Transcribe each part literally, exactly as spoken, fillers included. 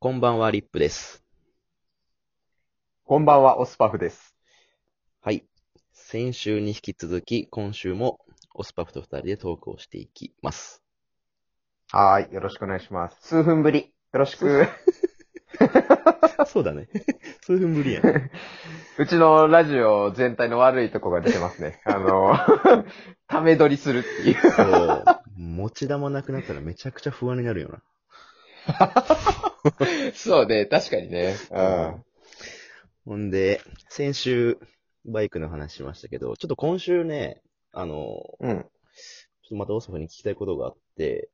こんばんは、リップです。こんばんは、オスパフです。はい。先週に引き続き、今週もオスパフとふたりでトークをしていきます。はーい。よろしくお願いします。数分ぶり。よろしく。そうだね。数分ぶりやん。うちのラジオ全体の悪いとこが出てますね。あの、ため撮りするっていう。そう。持ち玉なくなったらめちゃくちゃ不安になるよな。そうね、確かにね。うん。ほんで、先週、バイクの話しましたけど、ちょっと今週ね、あの、うん、ちょっとまた大阪に聞きたいことがあって、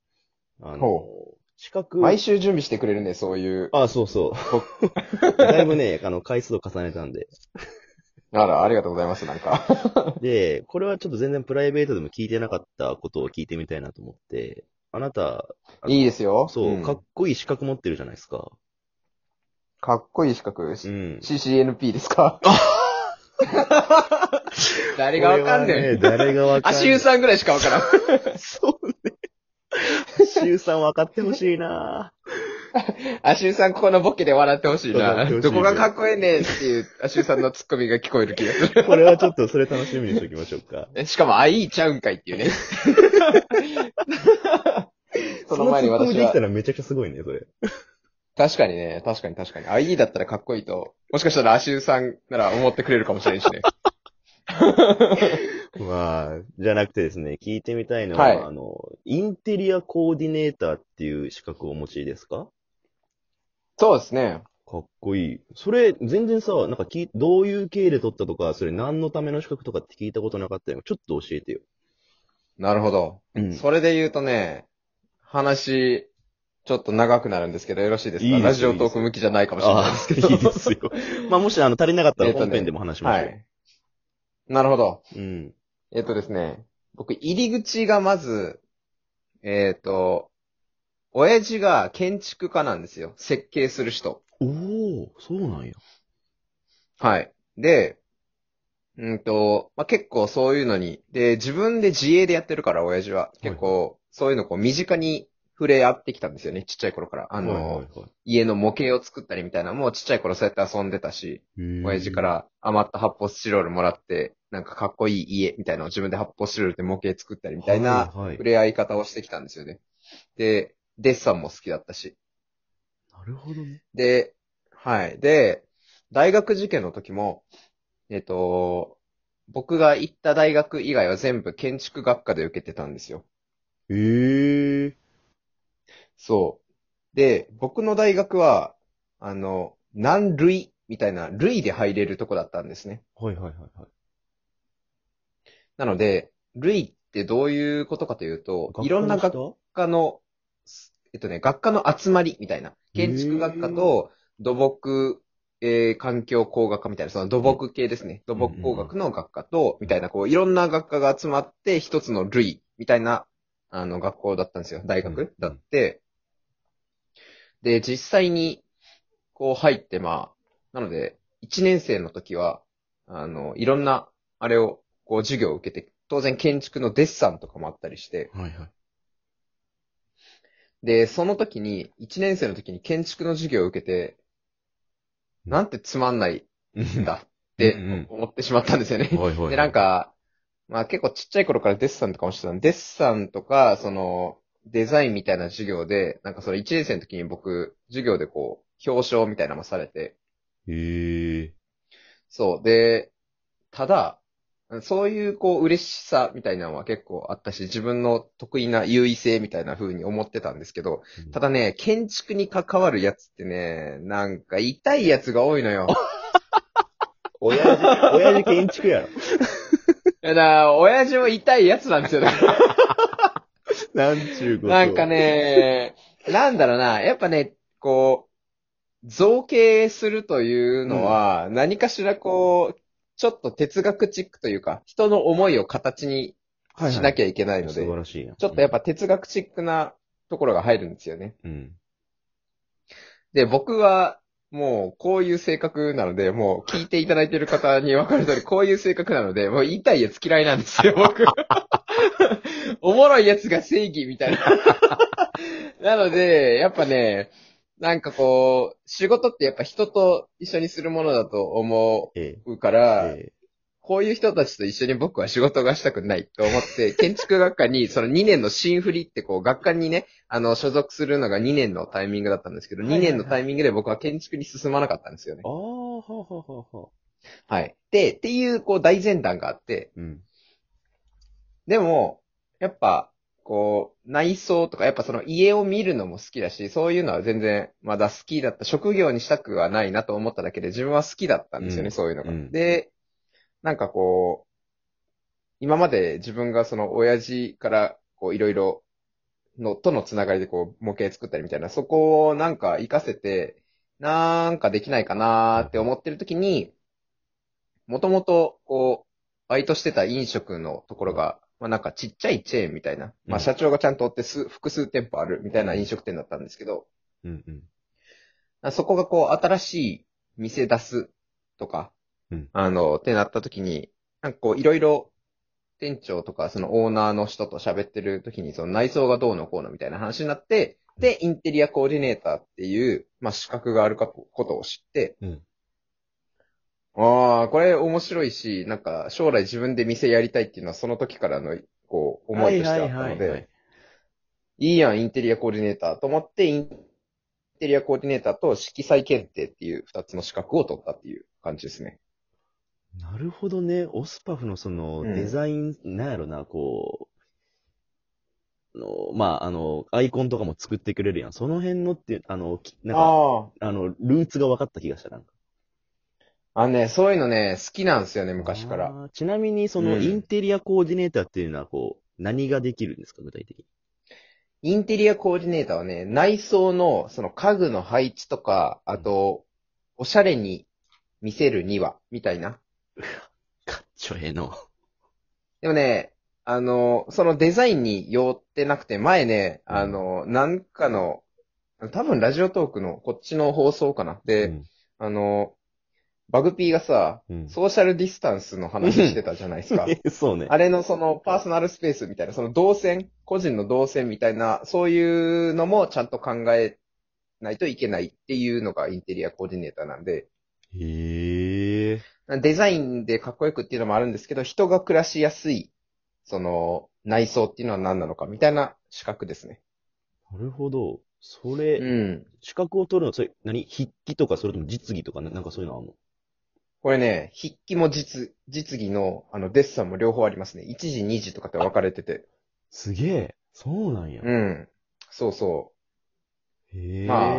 あの、資格。毎週準備してくれるね、そういう。ああ、そうそう。だいぶね、あの、回数を重ねたんで。あら、ありがとうございます、なんか。で、これはちょっと全然プライベートでも聞いてなかったことを聞いてみたいなと思って、あなた、あいいですよ。そう、うん、かっこいい資格持ってるじゃないですか。かっこいい資格、うん、シーシーエヌピー ですか。誰がわかんねん。ね、誰がわかんねん。足湯さんぐらいしかわからん。そうね。足湯さんわかってほしいなぁ。足湯さんここのボケで笑ってほしいなぁ。どこがかっこええねんっていう足湯さんのツッコミが聞こえる気がする。これはちょっとそれ楽しみにしておきましょうか。しかも、あ、いいちゃうんかいっていうね。その前に私は。そのツッコミできたらめちゃくちゃすごいね、それ。確かにね、確かに確かに。アイイー だったらかっこいいと、もしかしたらアシューさんなら思ってくれるかもしれんしね。まあ、じゃなくてですね、聞いてみたいのは、はい、あの、インテリアコーディネーターっていう資格をお持ちですか？そうですね。かっこいい。それ、全然さ、なんかき、どういう経緯で取ったとか、それ何のための資格とかって聞いたことなかったよ。ちょっと教えてよ。なるほど。うん、それで言うとね、話、ちょっと長くなるんですけど、よろしいですか？いいです。ラジオトーク向きじゃないかもしれないですけど。いいですよ。まあ、もし、あの、足りなかったら本編でも話しましょう。えーとね、はい。なるほど。うん。えっとですね、僕、入り口がまず、えっと、親父が建築家なんですよ。設計する人。おー、そうなんや。はい。で、うんと、まあ、結構そういうのに、で、自分で自営でやってるから、親父は。結構、そういうのこう、身近に、触れ合ってきたんですよね、ちっちゃい頃から。あの、はいはいはい、家の模型を作ったりみたいなのもちっちゃい頃そうやって遊んでたし、親父から余った発泡スチロールもらって、なんかかっこいい家みたいなのを自分で発泡スチロールで模型作ったりみたいな触れ合い方をしてきたんですよね。はいはい、で、デッサンも好きだったし。なるほどね。で、はい。で、大学受験の時も、えっと、僕が行った大学以外は全部建築学科で受けてたんですよ。へー。そう。で、僕の大学は、あの、何類みたいな、類で入れるとこだったんですね。はいはいはいはい。なので、類ってどういうことかというと、いろんな学科の、えっとね、学科の集まりみたいな。建築学科と土木、えー、環境工学科みたいな、その土木系ですね。土木工学の学科と、みたいな、こう、いろんな学科が集まって、一つの類みたいな、あの、学校だったんですよ。大学、うん、だって。で、実際に、こう入って、まあ、なので、いちねん生の時は、あの、いろんな、あれを、こう、授業を受けて、当然建築のデッサンとかもあったりして、はいはい、で、その時に、いちねん生の時に建築の授業を受けて、なんてつまんないんだって思ってしまったんですよね。で、なんか、まあ結構ちっちゃい頃からデッサンとかもしてたんで、デッサンとか、その、デザインみたいな授業で、なんかそのいちねん生の時に僕、授業でこう、表彰みたいなのもされて。へー。そう。で、ただ、そういうこう、嬉しさみたいなのは結構あったし、自分の得意な優位性みたいな風に思ってたんですけど、ただね、建築に関わるやつってね、なんか痛いやつが多いのよ。親父、親父建築やろ。だから、親父も痛いやつなんですよ。なんちゅうこと。なんかね、なんだろうな、やっぱね、こう、造形するというのは、うん、何かしらこう、ちょっと哲学チックというか、人の思いを形にしなきゃいけないので、はいはい、素晴らしい。ちょっとやっぱ哲学チックなところが入るんですよね。うん、で、僕は、もう、こういう性格なので、もう、聞いていただいている方に分かる通り、こういう性格なので、もう、痛いやつ嫌いなんですよ、僕。おもろいやつが正義みたいな。なので、やっぱね、なんかこう、仕事ってやっぱ人と一緒にするものだと思うから、ええええ、こういう人たちと一緒に僕は仕事がしたくないと思って、建築学科にそのにねんの新振りってこう、学科にね、あの、所属するのがにねんのタイミングだったんですけど、はいはいはい、にねんのタイミングで僕は建築に進まなかったんですよね。ああ、ほうほうほうほう。はい。で、っていうこう大前段があって、うん、でも、やっぱ、こう、内装とか、やっぱその家を見るのも好きだし、そういうのは全然まだ好きだった。職業にしたくはないなと思っただけで自分は好きだったんですよね、うん、そういうのが、うん。で、なんかこう、今まで自分がその親父からこういろいろの、とのつながりでこう模型作ったりみたいな、そこをなんか活かせて、なんかできないかなーって思ってるときに、もともとこう、バイトしてた飲食のところが、まあなんかちっちゃいチェーンみたいな、まあ社長がちゃんとおってす複数店舗あるみたいな飲食店だったんですけど、うんうん、そこがこう新しい店出すとか、うん、あの、ってなった時に、なんかこういろいろ店長とかそのオーナーの人と喋ってる時にその内装がどうのこうのみたいな話になって、で、インテリアコーディネーターっていう、まあ資格があるかことを知って、うん、ああ、これ面白いし、なんか将来自分で店やりたいっていうのはその時からのこう思いとしてあったので、はいはいはいはい、いいやん、インテリアコーディネーターと思って、インテリアコーディネーターと色彩検定っていう二つの資格を取ったっていう感じですね。なるほどね。オスパフのそのデザイン、うん、なんやろな、こう、のまあ、あの、アイコンとかも作ってくれるやん。その辺のって、あの、なんか、あ、あの、ルーツが分かった気がした、なんか。あのね、そういうのね、好きなんですよね、昔から。ちなみに、その、インテリアコーディネーターっていうのは、こう、うん、何ができるんですか、具体的に。インテリアコーディネーターはね、内装の、その、家具の配置とか、あと、うん、おしゃれに見せるには、みたいな。かっちょええの。でもね、あの、そのデザインによってなくて、前ね、あの、うん、なんかの、多分ラジオトークの、こっちの放送かな。で、うん、あの、バグピーがさ、うん、ソーシャルディスタンスの話してたじゃないですか。そうね。あれのそのパーソナルスペースみたいな、その動線、個人の動線みたいな、そういうのもちゃんと考えないといけないっていうのがインテリアコーディネーターなんで。へー。デザインでかっこよくっていうのもあるんですけど、人が暮らしやすい、その内装っていうのは何なのかみたいな資格ですね。なるほど。それ、うん、資格を取るの、それ、何？筆記とか、それとも実技とか、なんかそういうのあるの？これね、筆記も実、実技の、あの、デッサンも両方ありますね。いちじ、にじとかって分かれてて。すげえ。そうなんや。うん。そうそう。へえ。まあ、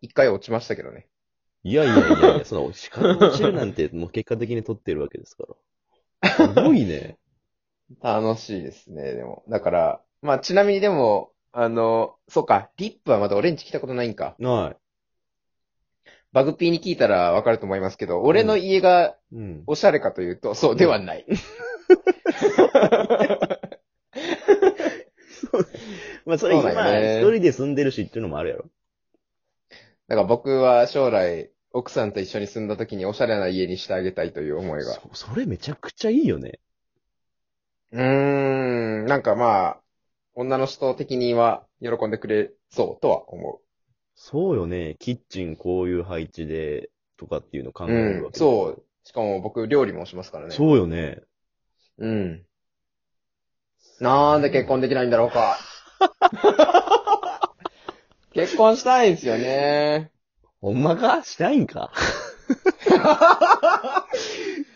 一回落ちましたけどね。いやいやいやいや、その、資格落ちるなんて、もう結果的に取ってるわけですから。すごいね。楽しいですね、でも。だから、まあ、ちなみにでも、あの、そうか、リップはまだ俺んち来たことないんか。ない。バグピーに聞いたらわかると思いますけど、俺の家がおしゃれかというと、うん、そうではない。うん、そうまあそれ今、一人で住んでるしっていうのもあるやろ。だから僕は将来、奥さんと一緒に住んだ時におしゃれな家にしてあげたいという思いが。そ, それめちゃくちゃいいよね。うーん、なんかまあ、女の人的には喜んでくれそうとは思う。そうよね。キッチンこういう配置で、とかっていうのを考えるわけ、うん。そう。しかも僕料理もしますからね。そうよね。うん。なんで結婚できないんだろうか。結婚したいんですよね。ほんまか？したいんか？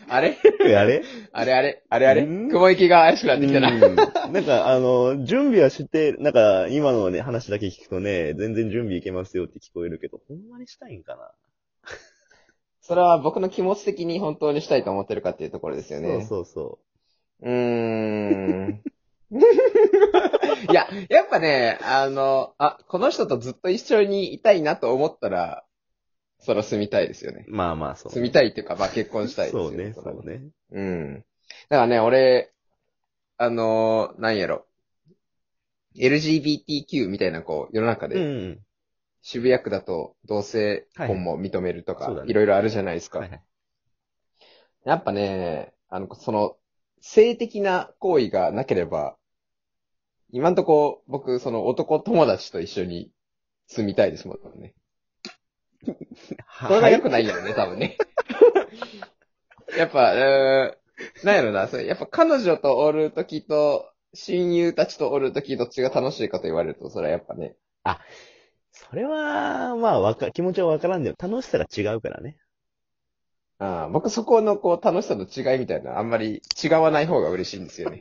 あれあれあれあれあれあれ雲行きが怪しくなってきたな。なんか、あの、準備はして、なんか、今のね、話だけ聞くとね、全然準備いけますよって聞こえるけど、ほんまにしたいんかな。それは僕の気持ち的に本当にしたいと思ってるかっていうところですよね。そうそうそう。うーん。いや、やっぱね、あの、あ、この人とずっと一緒にいたいなと思ったら、そら住みたいですよね。まあまあそう、ね。住みたいっていうか、まあ結婚したいですよね。そうね、そうね。うん。だからね、俺、あのー、なんやろ。エルジービーティーキュー みたいな、こう、世の中で、うんうん、渋谷区だと同性婚も認めるとか、はいはい、いろいろあるじゃないですか。はいはい、やっぱね、あの、その、性的な行為がなければ、今んとこ僕、その男友達と一緒に、住みたいですもんね。それが良くないよね、多分ね。やっぱ、うーん、なんやろな、それ、やっぱ彼女とおるときと、親友たちとおるときどっちが楽しいかと言われると、それはやっぱね。あ、それは、まあ、わか、気持ちはわからんでも、楽しさが違うからね。ああ、僕そこのこう、楽しさの違いみたいな、あんまり違わない方が嬉しいんですよね。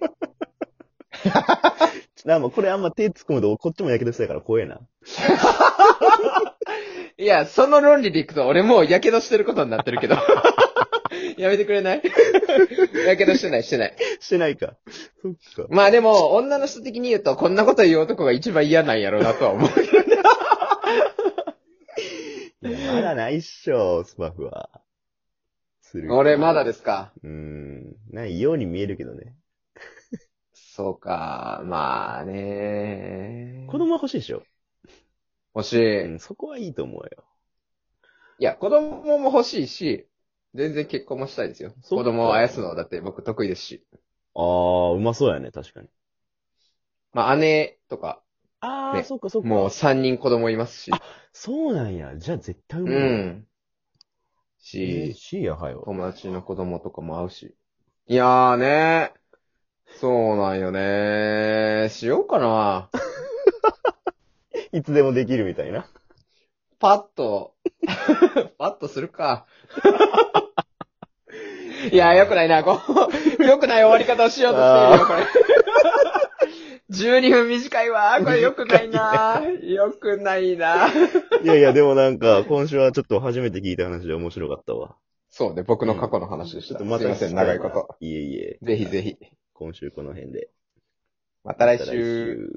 なあ、もうこれあんま手突っ込むと、こっちもやけどしたから怖えな。いや、その論理でいくと、俺もうやけどしてることになってるけど。やめてくれない？やけどしてない、してない。してないか。そっか。まあでも、女の人的に言うと、こんなこと言う男が一番嫌なんやろうなとは思うけどね。いや、まだないっしょ、スパフは。する。俺まだですか。うーん。ないように見えるけどね。そうか、まあね。子供は欲しいでしょ。欲しい、うん。そこはいいと思うよ。いや、子供も欲しいし、全然結婚もしたいですよ。子供をあやすのだって僕得意ですし。ああ、うまそうやね、確かに。まあ、姉とか。ああ、ね、そっかそっか。もうさんにん子供いますし。あ、そうなんや。じゃあ絶対うまい。うん。し、しやはよ。友達の子供とかも会うし。いやーね。そうなんよね。しようかな。いつでもできるみたいな。パッと。パッとするか。いやー、よくないな、こう。よくない終わり方をしようとしてるよ、これ。じゅうにふん短いわ。これよくないな。よくないな。いやいや、でもなんか、今週はちょっと初めて聞いた話で面白かったわ。そうね、僕の過去の話でした。うん、ちょっとまたすいません、長いこと。いえいえ。ぜひぜひ。今週この辺で。また来週。